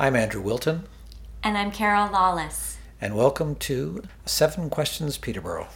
I'm Andrew Wilton. And I'm Carol Lawless. And welcome to 7 Questions Peterborough.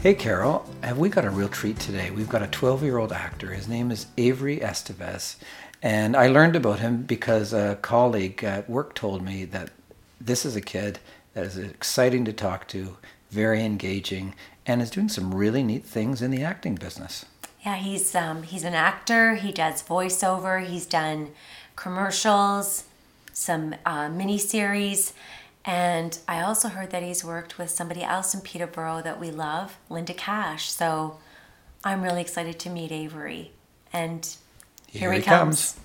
Hey Carol, have we got a real treat today? We've got a 12-year-old actor. His name is Avery Esteves, and I learned about him because a colleague at work told me that this is a kid that is exciting to talk to, very engaging, and is doing some really neat things in the acting business. Yeah, he's an actor. He does voiceover. He's done commercials, some miniseries. And I also heard that he's worked with somebody else in Peterborough that we love, Linda Cash. So I'm really excited to meet Avery. And here he comes.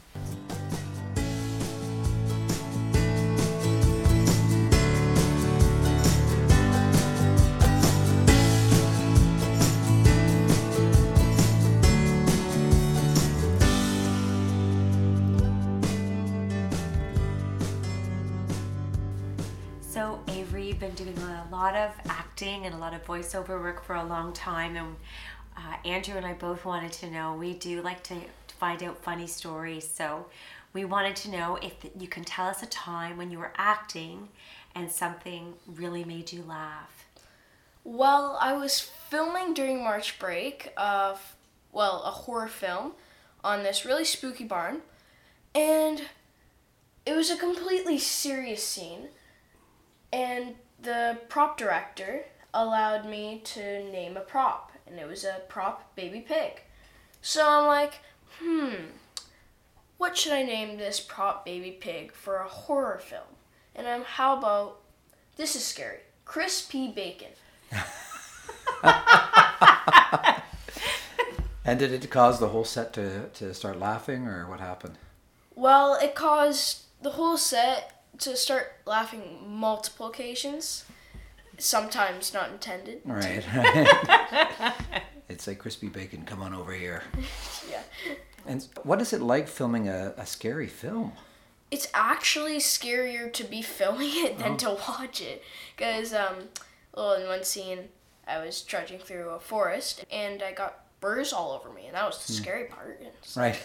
Of acting and a lot of voiceover work for a long time, and Andrew and I both wanted to know, we do like to find out funny stories, so we wanted to know if you can tell us a time when you were acting and something really made you laugh. Well, I was filming during March break of, a horror film on this really spooky barn, and it was a completely serious scene, and the prop director allowed me to name a prop, and it was a prop baby pig. So I'm like, what should I name this prop baby pig for a horror film? And how about, this is scary, Crispy Bacon. And did it cause the whole set to start laughing, or what happened? Well, it caused the whole set to start laughing multiple occasions, sometimes not intended. Right. It's like Crispy Bacon, come on over here. Yeah. And what is it like filming a scary film? It's actually scarier to be filming it than to watch it. Because, in one scene, I was trudging through a forest, and I got burrs all over me, and that was the scary part. Right.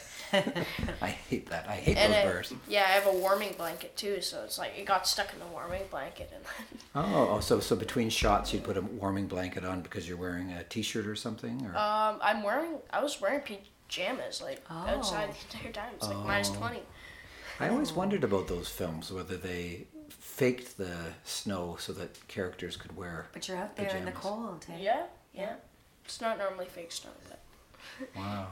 I hate that. I hate those burrs. Yeah, I have a warming blanket too, so it's like it got stuck in the warming blanket. And then so between shots you put a warming blanket on because you're wearing a t-shirt or something? Or? I was wearing pajamas outside the entire time. It's like -20. I always wondered about those films, whether they faked the snow so that characters could wear But you're out there pajamas. In the cold. Eh? Yeah. It's not normally fake snow, but... Wow.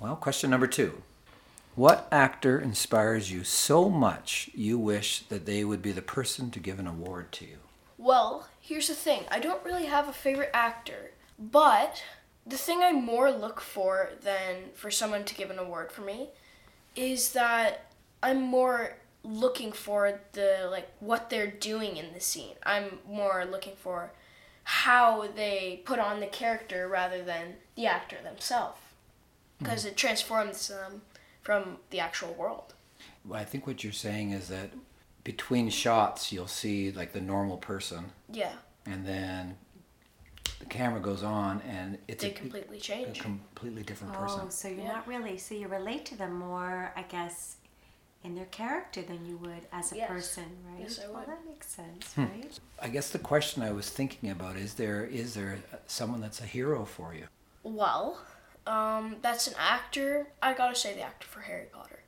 Well, question number 2. What actor inspires you so much you wish that they would be the person to give an award to you? Well, here's the thing. I don't really have a favorite actor, but the thing I more look for than for someone to give an award for me is that I'm more looking for what they're doing in the scene. I'm more looking for how they put on the character rather than the actor themselves, because it transforms them from the actual world. Well, I think what you're saying is that between shots you'll see the normal person. Yeah. And then the camera goes on and they completely change. A completely different person. Oh, so you're not really, so you relate to them more, I guess, in their character than you would as a person, right? Yes, I would. Well, that makes sense, right? I guess the question I was thinking about is there someone that's a hero for you? Well, that's an actor. I gotta say the actor for Harry Potter.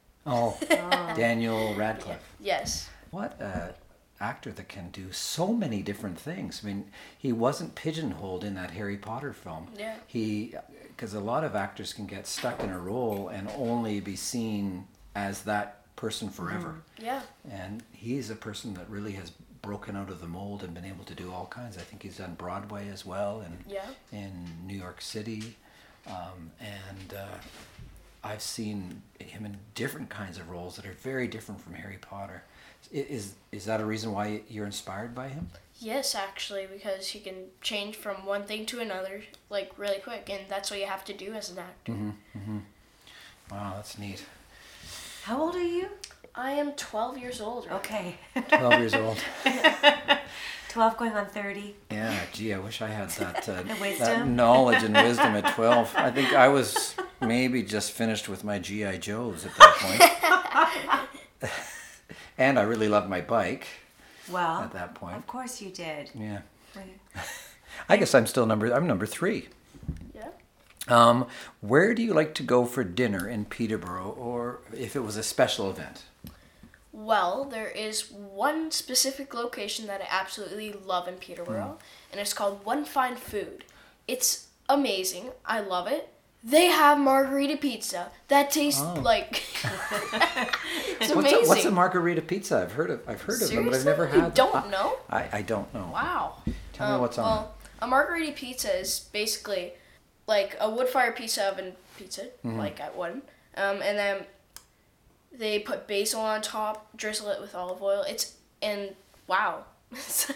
Daniel Radcliffe. Yes. What an actor that can do so many different things. I mean, he wasn't pigeonholed in that Harry Potter film. Yeah. Because a lot of actors can get stuck in a role and only be seen as that person forever. Yeah. And he's a person that really has broken out of the mold and been able to do all kinds. I think he's done Broadway as well, and in New York City. I've seen him in different kinds of roles that are very different from Harry Potter. Is that a reason why you're inspired by him? Yes, actually, because he can change from one thing to another really quick, and that's what you have to do as an actor. Mm-hmm. Wow, that's neat. How old are you? I am 12 years old. Right? Okay. 12 years old. 12 going on 30. Yeah, gee, I wish I had that, that knowledge and wisdom at 12. I think I was maybe just finished with my G.I. Joes at that point. And I really loved my bike. Well, at that point. Of course you did. Yeah. I guess I'm still number 3. Yeah. Where do you like to go for dinner in Peterborough, or if it was a special event? Well, there is one specific location that I absolutely love in Peterborough, and it's called One Fine Food. It's amazing. I love it. They have margarita pizza that tastes like it's amazing. What's a margarita pizza? I've heard of them, but I've never had. You don't know? I don't know. Wow. Tell me what's on. Well, a margarita pizza is basically like a wood fire pizza oven pizza, like at one, and then they put basil on top, drizzle it with olive oil. It's like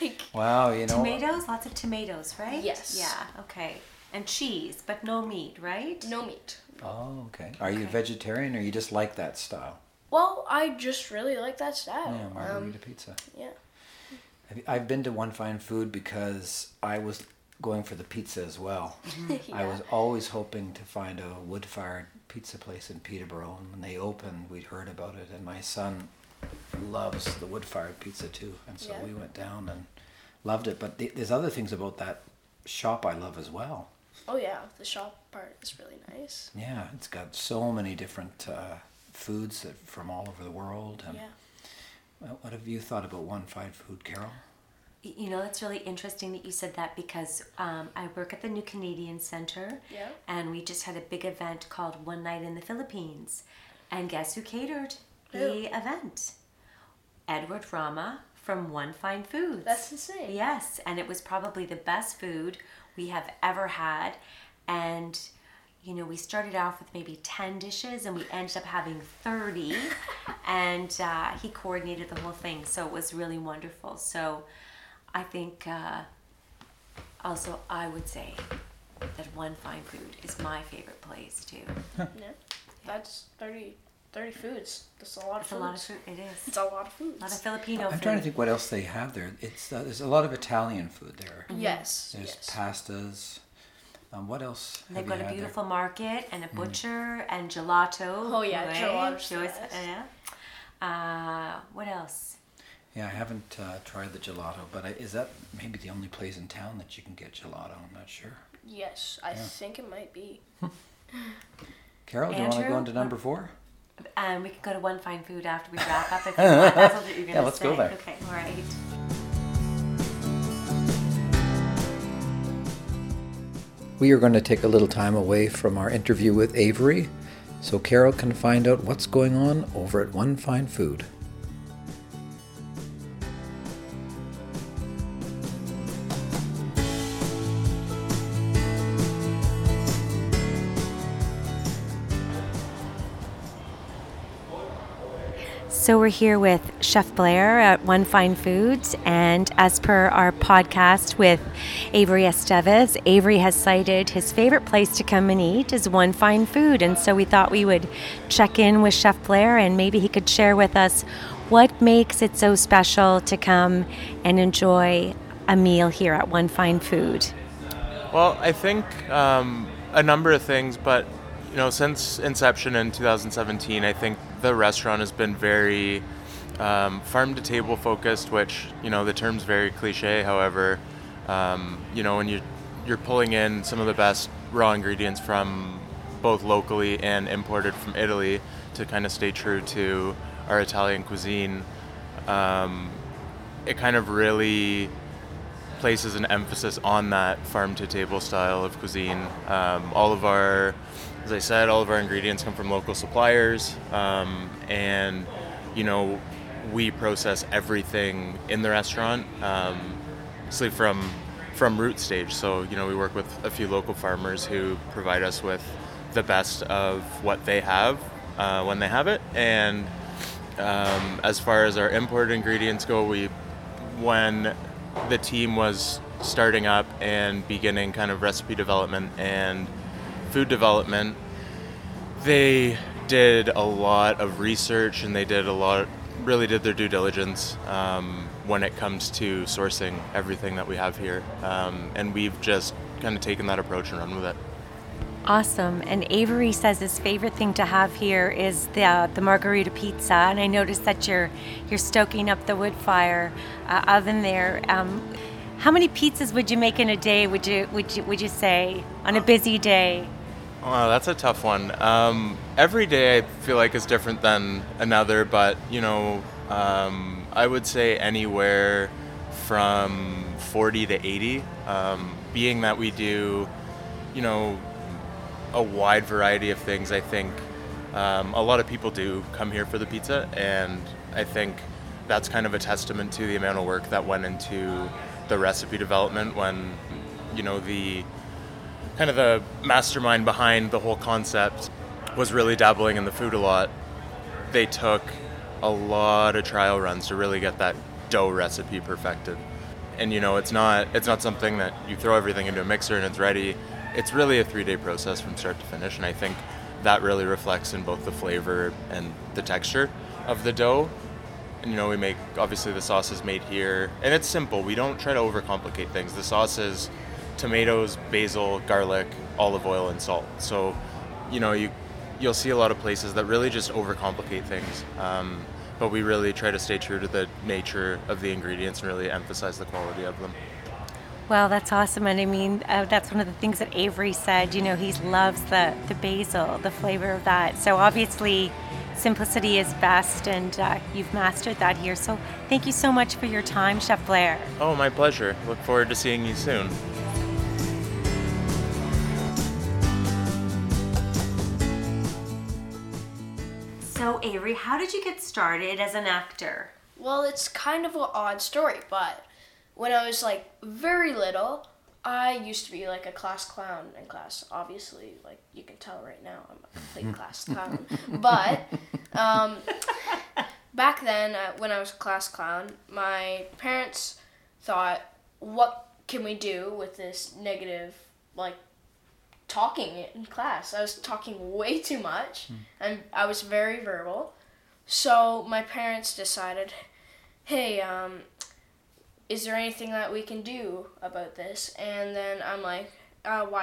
you know, tomatoes, lots of tomatoes, right? Yes. Yeah. Okay. And cheese, but no meat, right? No meat. Oh, okay. Are you vegetarian, or you just like that style? Well, I just really like that style. Yeah, margarita pizza. Yeah. I've been to One Fine Food because I was going for the pizza as well. Yeah. I was always hoping to find a wood-fired pizza place in Peterborough, and when they opened, we'd heard about it, and my son loves the wood-fired pizza too, and so we went down and loved it. But there's other things about that shop I love as well. Oh yeah, the shop part is really nice. Yeah, it's got so many different foods from all over the world. And what have you thought about One Fine Food, Carol? You know, it's really interesting that you said that because I work at the New Canadian Center, and we just had a big event called One Night in the Philippines. And guess who catered the event? Edward Rama from One Fine Foods. That's insane. Yes, and it was probably the best food we have ever had, and you know, we started off with maybe 10 dishes and we ended up having 30, and he coordinated the whole thing, so it was really wonderful. So I think also I would say that One Fine Food is my favorite place too. Huh. Yeah, that's 30 foods. That's a lot of food. It is. It's a lot of food. A lot of Filipino food. I'm trying to think what else they have there. It's there's a lot of Italian food there. Yes. There's pastas. What else? They've got a beautiful market and a butcher and gelato. Oh yeah, right? Gelato. What else? Yeah, I haven't tried the gelato, but is that maybe the only place in town that you can get gelato? I'm not sure. Yes, I think it might be. Carol, do you want to go into number 4? And we can go to One Fine Food after we wrap up. If that's what you're going to say. Yeah, let's go there. Okay, all right. We are going to take a little time away from our interview with Avery, so Carol can find out what's going on over at One Fine Food. So we're here with Chef Blair at One Fine Foods, and as per our podcast with Avery Esteves, Avery has cited his favorite place to come and eat is One Fine Food, and so we thought we would check in with Chef Blair and maybe he could share with us what makes it so special to come and enjoy a meal here at One Fine Food. Well, I think a number of things, but you know, since inception in 2017, I think the restaurant has been very farm-to-table focused, which, you know, the term's very cliche. However, you know, when you're pulling in some of the best raw ingredients from both locally and imported from Italy to kind of stay true to our Italian cuisine, it kind of really places an emphasis on that farm-to-table style of cuisine. As I said, all of our ingredients come from local suppliers, and you know, we process everything in the restaurant, mostly from root stage. So you know, we work with a few local farmers who provide us with the best of what they have when they have it. And as far as our imported ingredients go, when the team was starting up and beginning kind of recipe development and food development, they did a lot of research, and they did a lot, really did their due diligence when it comes to sourcing everything that we have here. And we've just kind of taken that approach and run with it. Awesome. And Avery says his favorite thing to have here is the margarita pizza. And I noticed that you're stoking up the wood fire oven there. How many pizzas would you make in a day? Would you say on a busy day? Oh, that's a tough one. Every day I feel like is different than another, but I would say anywhere from 40 to 80. Being that we do, a wide variety of things, I think a lot of people do come here for the pizza, and I think that's kind of a testament to the amount of work that went into the recipe development when, the kind of the mastermind behind the whole concept was really dabbling in the food a lot. They took a lot of trial runs to really get that dough recipe perfected. And it's not something that you throw everything into a mixer and it's ready. It's really a 3-day process from start to finish, and I think that really reflects in both the flavor and the texture of the dough. And we make, obviously the sauce is made here, and it's simple. We don't try to overcomplicate things. The sauce is tomatoes, basil, garlic, olive oil, and salt. So, you'll see a lot of places that really just overcomplicate things. But we really try to stay true to the nature of the ingredients and really emphasize the quality of them. Well, that's awesome. And that's one of the things that Avery said, he loves the basil, the flavor of that. So obviously simplicity is best, and you've mastered that here. So thank you so much for your time, Chef Blair. Oh, my pleasure. Look forward to seeing you soon. So Avery, how did you get started as an actor? Well, it's kind of an odd story, but when I was very little, I used to be a class clown in class. Obviously, you can tell right now, I'm a complete class clown. But back then, when I was a class clown, my parents thought, "What can we do with this negative talking in class?" I was talking way too much, and I was very verbal. So my parents decided, "Hey, is there anything that we can do about this?" And then I'm why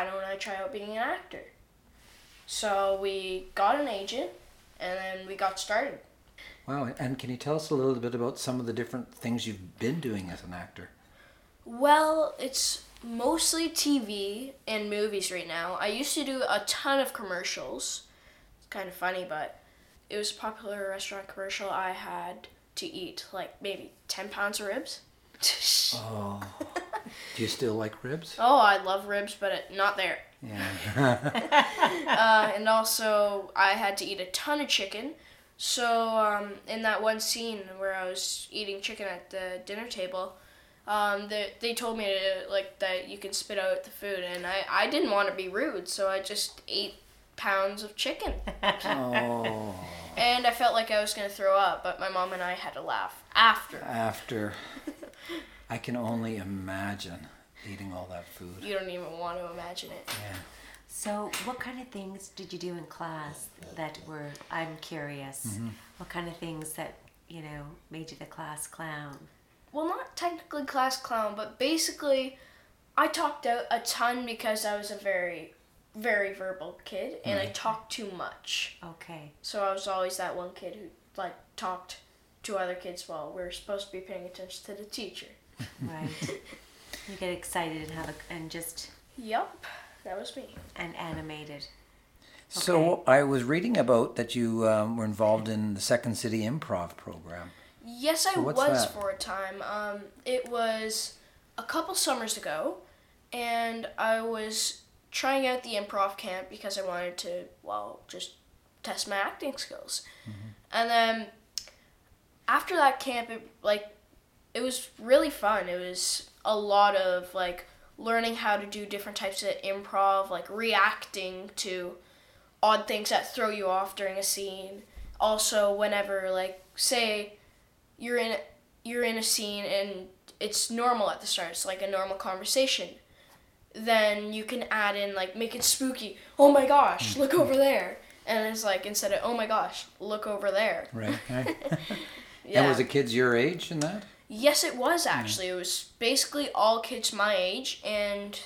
don't I try out being an actor? So we got an agent, and then we got started. Wow, and can you tell us a little bit about some of the different things you've been doing as an actor? Well, it's mostly TV and movies right now. I used to do a ton of commercials. It's kind of funny, but it was a popular restaurant commercial. I had to eat maybe 10 pounds of ribs. Oh, do you still like ribs? Oh, I love ribs, but not there. Yeah. And also, I had to eat a ton of chicken. So in that one scene where I was eating chicken at the dinner table, they told me to, that you can spit out the food, and I didn't want to be rude, so I just ate pounds of chicken. Oh. And I felt like I was going to throw up, but my mom and I had to laugh after. I can only imagine eating all that food. You don't even want to imagine it. Yeah. So what kind of things did you do in class that were, I'm curious, what kind of things that, made you the class clown? Well, not technically class clown, but basically I talked out a ton because I was a very, very verbal kid, and I talked too much. Okay. So I was always that one kid who, talked to other kids while we're supposed to be paying attention to the teacher. Right. You get excited and just... Yep, that was me. And animated. Okay. So I was reading about that you were involved in the Second City Improv program. Yes, I was for a time. It was a couple summers ago, and I was trying out the improv camp because I wanted to, just test my acting skills. Mm-hmm. And then after that camp, it was really fun. It was a lot of, learning how to do different types of improv, reacting to odd things that throw you off during a scene. Also, whenever, say you're in a scene and it's normal at the start, it's a normal conversation, then you can add in, make it spooky. Oh my gosh, look over there. And it's like, instead of, oh my gosh, look over there. Right. Yeah. And was it kids your age in that? Yes, it was actually. It was basically all kids my age, and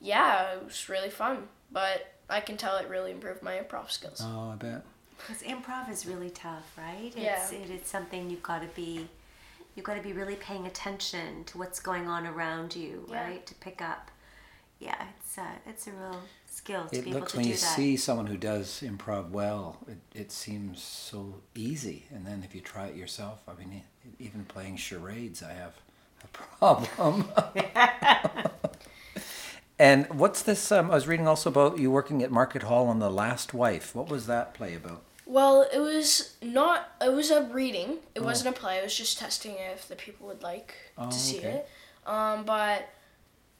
yeah, it was really fun. But I can tell it really improved my improv skills. Oh, I bet. Because improv is really tough, right? Yeah. It's something you've got to be really paying attention to what's going on around you, yeah. right? To pick up. Yeah, it's a real skill to be able to do that. It looks, when you see someone who does improv well, it seems so easy. And then if you try it yourself, I mean, even playing charades, I have a problem. And what's this, I was reading also about you working at Market Hall on The Last Wife. What was that play about? Well, it was a reading. It wasn't a play. It was just testing if the people would like to see it. But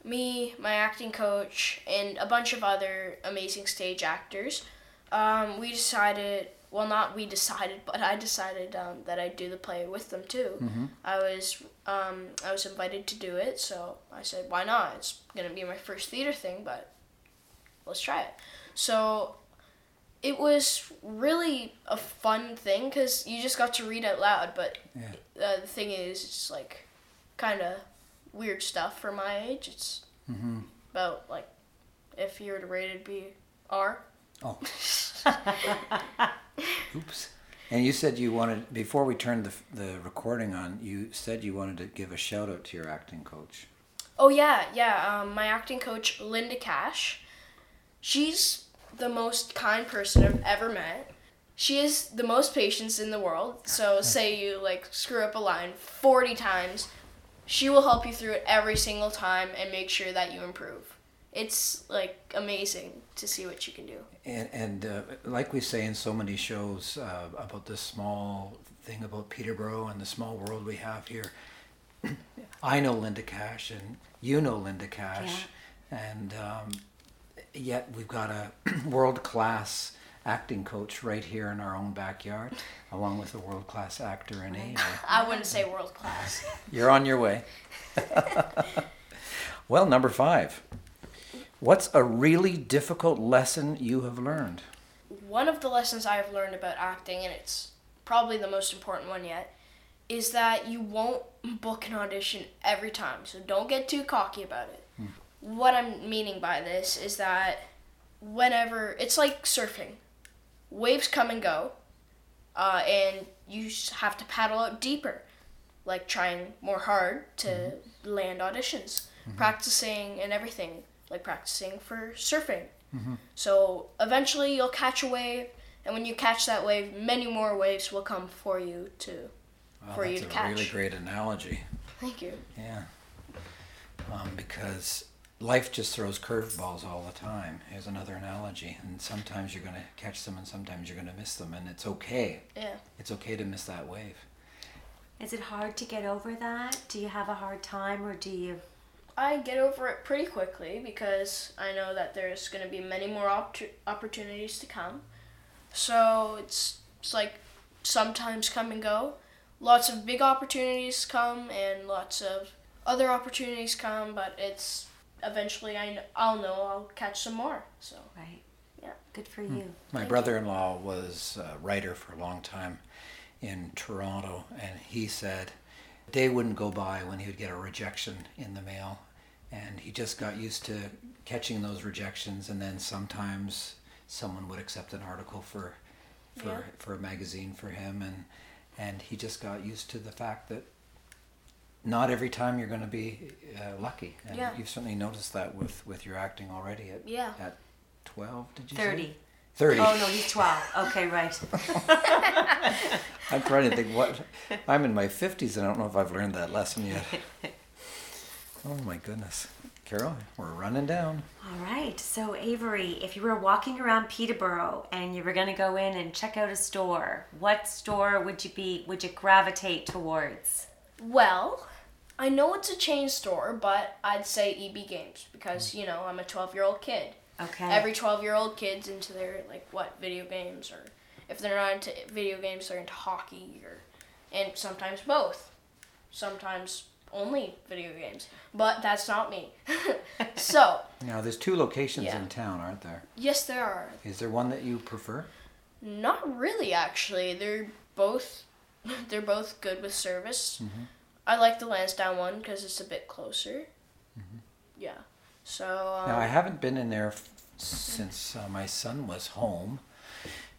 me, my acting coach, and a bunch of other amazing stage actors, I decided that I'd do the play with them too. Mm-hmm. I was invited to do it, so I said, why not? It's going to be my first theater thing, but let's try it. So it was really a fun thing because you just got to read out loud, but the thing is, it's like kind of weird stuff for my age. It's about, like, if you were to rate it, it'd be R. Oh. Oops. And you said you wanted, before we turned the recording on, you said you wanted to give a shout out to your acting coach. Oh yeah. My acting coach, Linda Cash. She's the most kind person I've ever met. She has the most patience in the world. So say you screw up a line 40 times, she will help you through it every single time and make sure that you improve. It's amazing to see what you can do. And like we say in so many shows about this small thing about Peterborough and the small world we have here, I know Linda Cash and you know Linda Cash, and yet we've got a world-class acting coach right here in our own backyard, along with a world-class actor in Ava. I wouldn't say world-class. You're on your way. Well, number 5. What's a really difficult lesson you have learned? One of the lessons I've learned about acting, and it's probably the most important one yet, is that you won't book an audition every time, so don't get too cocky about it. What I'm meaning by this is that whenever, it's like surfing. Waves come and go, and you have to paddle out deeper, like trying more hard to land auditions, practicing and everything. Like practicing for surfing. So eventually you'll catch a wave, and when you catch that wave, many more waves will come for you to catch. That's a really great analogy. Thank you. Yeah. Because life just throws curveballs all the time. Here's another analogy. And sometimes you're going to catch them and sometimes you're going to miss them. And it's okay. Yeah. It's okay to miss that wave. Is it hard to get over that? Do you have a hard time, or do you... I get over it pretty quickly because I know that there's going to be many more opportunities to come. So it's like sometimes come and go. Lots of big opportunities come and lots of other opportunities come, but it's eventually I'll know I'll catch some more. So right. Yeah. Good for you. My brother-in-law was a writer for a long time in Toronto, and he said a day wouldn't go by when he would get a rejection in the mail, and he just got used to catching those rejections. And then sometimes someone would accept an article for a magazine for him, and he just got used to the fact that not every time you're going to be lucky. And you've certainly noticed that with your acting already at 12, did you 30. Say? 30. Oh, no, he's 12. Okay, right. I'm trying to think I'm in my 50s and I don't know if I've learned that lesson yet. Oh, my goodness. Carol, we're running down. All right. So, Avery, if you were walking around Peterborough and you were going to go in and check out a store, what store would you gravitate towards? Well, I know it's a chain store, but I'd say EB Games because, I'm a 12-year-old kid. Okay. Every 12-year-old kid's into their, video games, or if they're not into video games, they're into hockey, and sometimes both. Sometimes only video games, but that's not me. So. Now, there's two locations in town, aren't there? Yes, there are. Is there one that you prefer? Not really, actually. They're both good with service. Mm-hmm. I like the Lansdowne one because it's a bit closer. Mm-hmm. Yeah. So. Now, I haven't been in there since my son was home.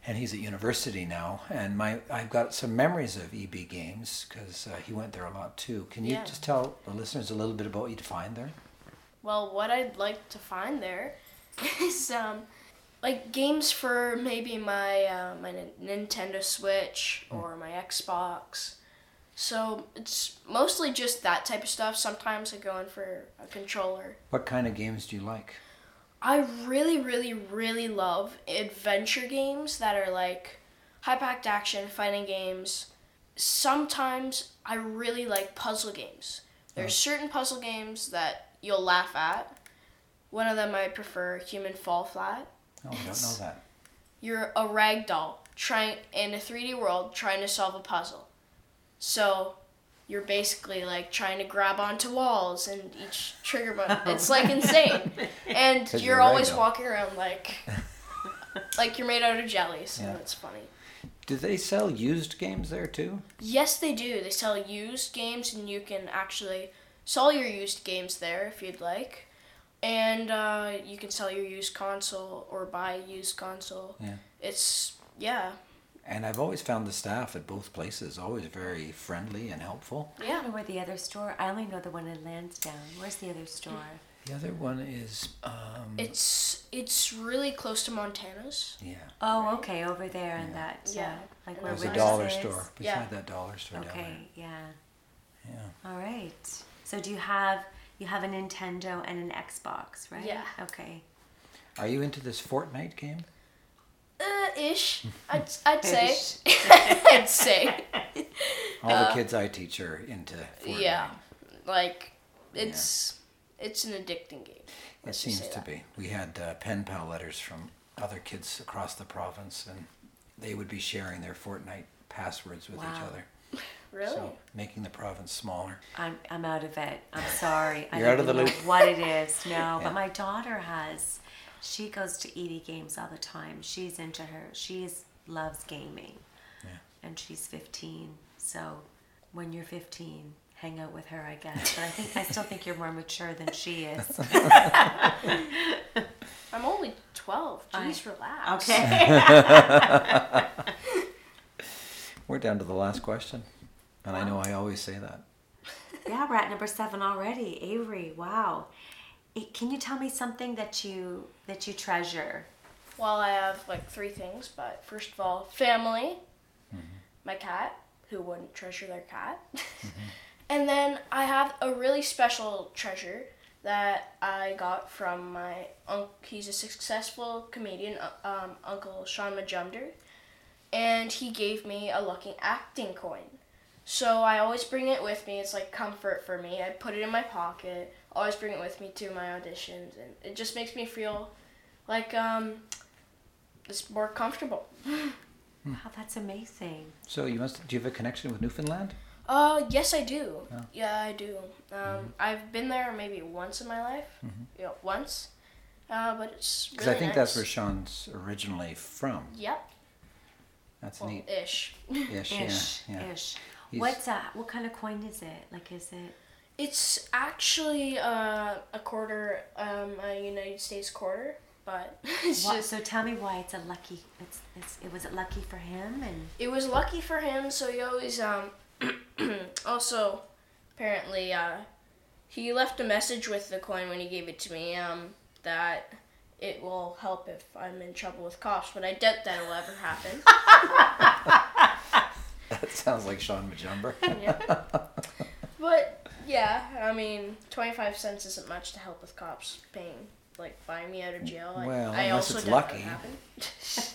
And he's at university now, and I've got some memories of EB Games because he went there a lot too. Can you just tell the listeners a little bit about what you'd find there? Well, what I'd like to find there is like games for maybe my Nintendo Switch or my Xbox. So it's mostly just that type of stuff. Sometimes I go in for a controller. What kind of games do you like? I really, really, really love adventure games that are like high-packed action, fighting games. Sometimes I really like puzzle games. There are certain puzzle games that you'll laugh at. One of them I prefer, Human Fall Flat. Oh, I don't know that. You're a ragdoll trying in a 3D world trying to solve a puzzle. So you're basically like trying to grab onto walls and each trigger button. It's like insane. And you're always walking around like you're made out of jelly, so it's funny. Do they sell used games there too? Yes, they do. They sell used games, and you can actually sell your used games there if you'd like. And you can sell your used console or buy a used console. Yeah. And I've always found the staff at both places always very friendly and helpful. Yeah. I don't know where the other store, I only know the one in Lansdowne. Where's the other store? The other one is... It's really close to Montana's. Yeah. Oh, okay, over there on that. Yeah. Like where there's a dollar store. Beside that dollar store down there. Okay, yeah. All right. So do you have a Nintendo and an Xbox, right? Yeah. Okay. Are you into this Fortnite game? Ish, I'd say. I'd say. All the kids I teach are into Fortnite. Yeah, like it's an addicting game. It seems to be. We had pen pal letters from other kids across the province, and they would be sharing their Fortnite passwords with each other. Really? So, making the province smaller. I'm out of it. I'm sorry. You're out of the loop. What it is, no. Yeah. But my daughter has. She goes to EB Games all the time. She's into her. She loves gaming. Yeah. And she's 15. So when you're 15, hang out with her, I guess. But I still think you're more mature than she is. I'm only 12. Please relax. Okay. We're down to the last question. And wow. I know I always say that. Yeah, we're at number 7 already. Avery, wow. Can you tell me something that you treasure? Well, I have like 3 things, but first of all, family, my cat, who wouldn't treasure their cat? And then I have a really special treasure that I got from my uncle. He's a successful comedian, Uncle Shaun Majumder, and he gave me a lucky acting coin. So I always bring it with me. It's like comfort for me. I put it in my pocket. Always bring it with me to my auditions, and it just makes me feel like it's more comfortable. Wow, that's amazing. So do you have a connection with Newfoundland? Yes, I do. Oh. Yeah, I do. I've been there maybe once in my life. Mm-hmm. Yeah, once. But it's really nice. I think that's where Shaun's originally from. Yep. That's neat. Ish. Ish. What kind of coin is it? Like, is it? It's actually a quarter, a United States quarter, but it's just... So tell me why it's a lucky... Was it lucky for him? And it was lucky for him, so he always... also, apparently, he left a message with the coin when he gave it to me that it will help if I'm in trouble with cops, but I doubt that will ever happen. That sounds like Shaun Majumder. Yeah. But... Yeah, I mean, 25 cents isn't much to help with cops paying, like, buying me out of jail. Well, I unless also it's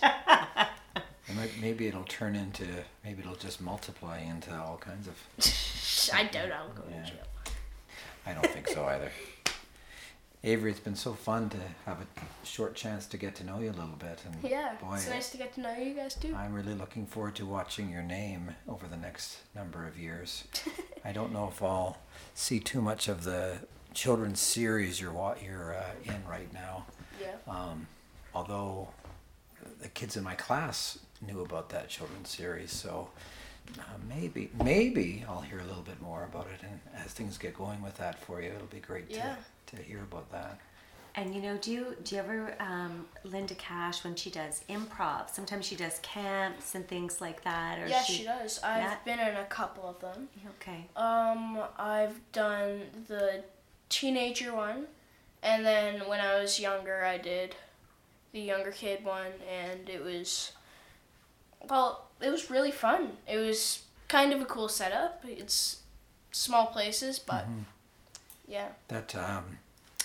lucky. Maybe it'll turn into, it'll just multiply into all kinds of... I doubt I'll go to jail. I don't think so either. Avery, it's been so fun to have a short chance to get to know you a little bit. And yeah, boy, it's nice to get to know you guys too. I'm really looking forward to watching your name over the next number of years. I don't know if I'll see too much of the children's series you're in right now. Yeah. Although the kids in my class knew about that children's series, so maybe I'll hear a little bit more about it. And as things get going with that for you, it'll be great to hear about that. And you know, do you ever, Linda Cash, when she does improv, sometimes she does camps and things like that? Or yeah, she does. I've been in a couple of them. Okay. I've done the teenager one, and then when I was younger, I did the younger kid one, and it was really fun. It was kind of a cool setup. It's small places, but yeah. That,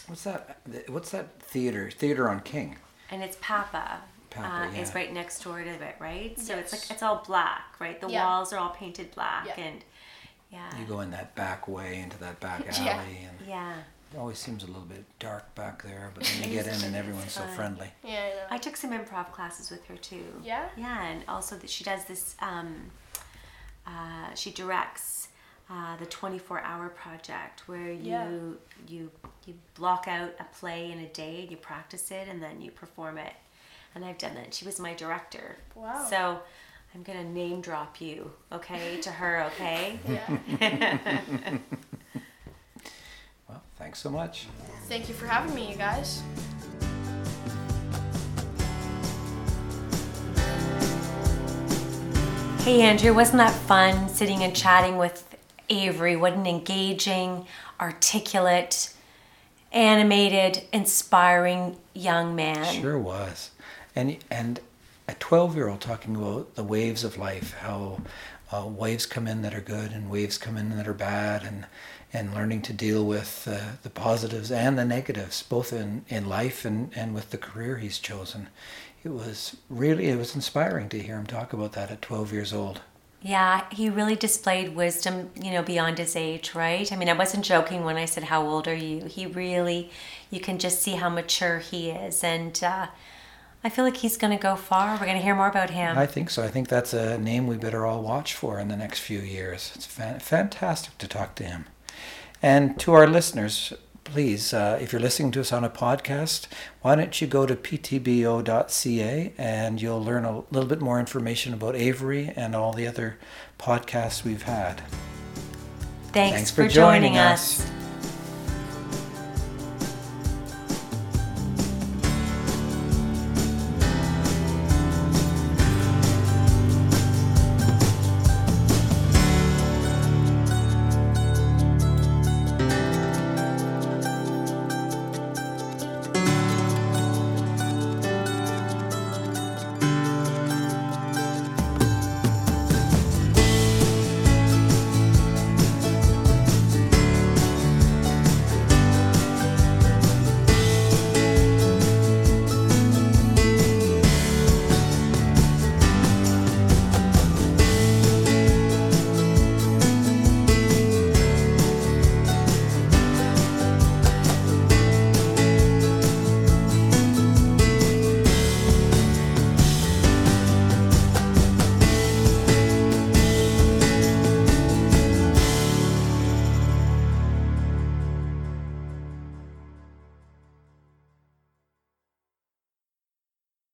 what's that theater? Theater on King. And it's Papa. Papa is right next door to it, right? So yes. It's like, it's all black, right? The walls are all painted black and yeah. You go in that back way into that back alley and it always seems a little bit dark back there, but then you get in and everyone's so friendly. Yeah, I know. I took some improv classes with her too. Yeah? Yeah, and also that she does this, she directs the 24-hour project where you block out a play in a day, and you practice it, and then you perform it. And I've done that. She was my director. Wow. So I'm going to name drop you, okay, to her, okay? Yeah. Well, thanks so much. Thank you for having me, you guys. Hey, Andrew, wasn't that fun sitting and chatting with Avery? What an engaging, articulate, animated, inspiring young man. Sure was. And a 12-year-old talking about the waves of life, how waves come in that are good and waves come in that are bad, and learning to deal with the positives and the negatives, both in life and with the career he's chosen. It was inspiring to hear him talk about that at 12 years old. Yeah, he really displayed wisdom, you know, beyond his age, right? I mean, I wasn't joking when I said, how old are you? He really, you can just see how mature he is. And I feel like he's going to go far. We're going to hear more about him. I think so. I think that's a name we better all watch for in the next few years. It's fantastic to talk to him. And to our listeners, please, if you're listening to us on a podcast, why don't you go to ptbo.ca and you'll learn a little bit more information about Avery and all the other podcasts we've had. Thanks for joining us.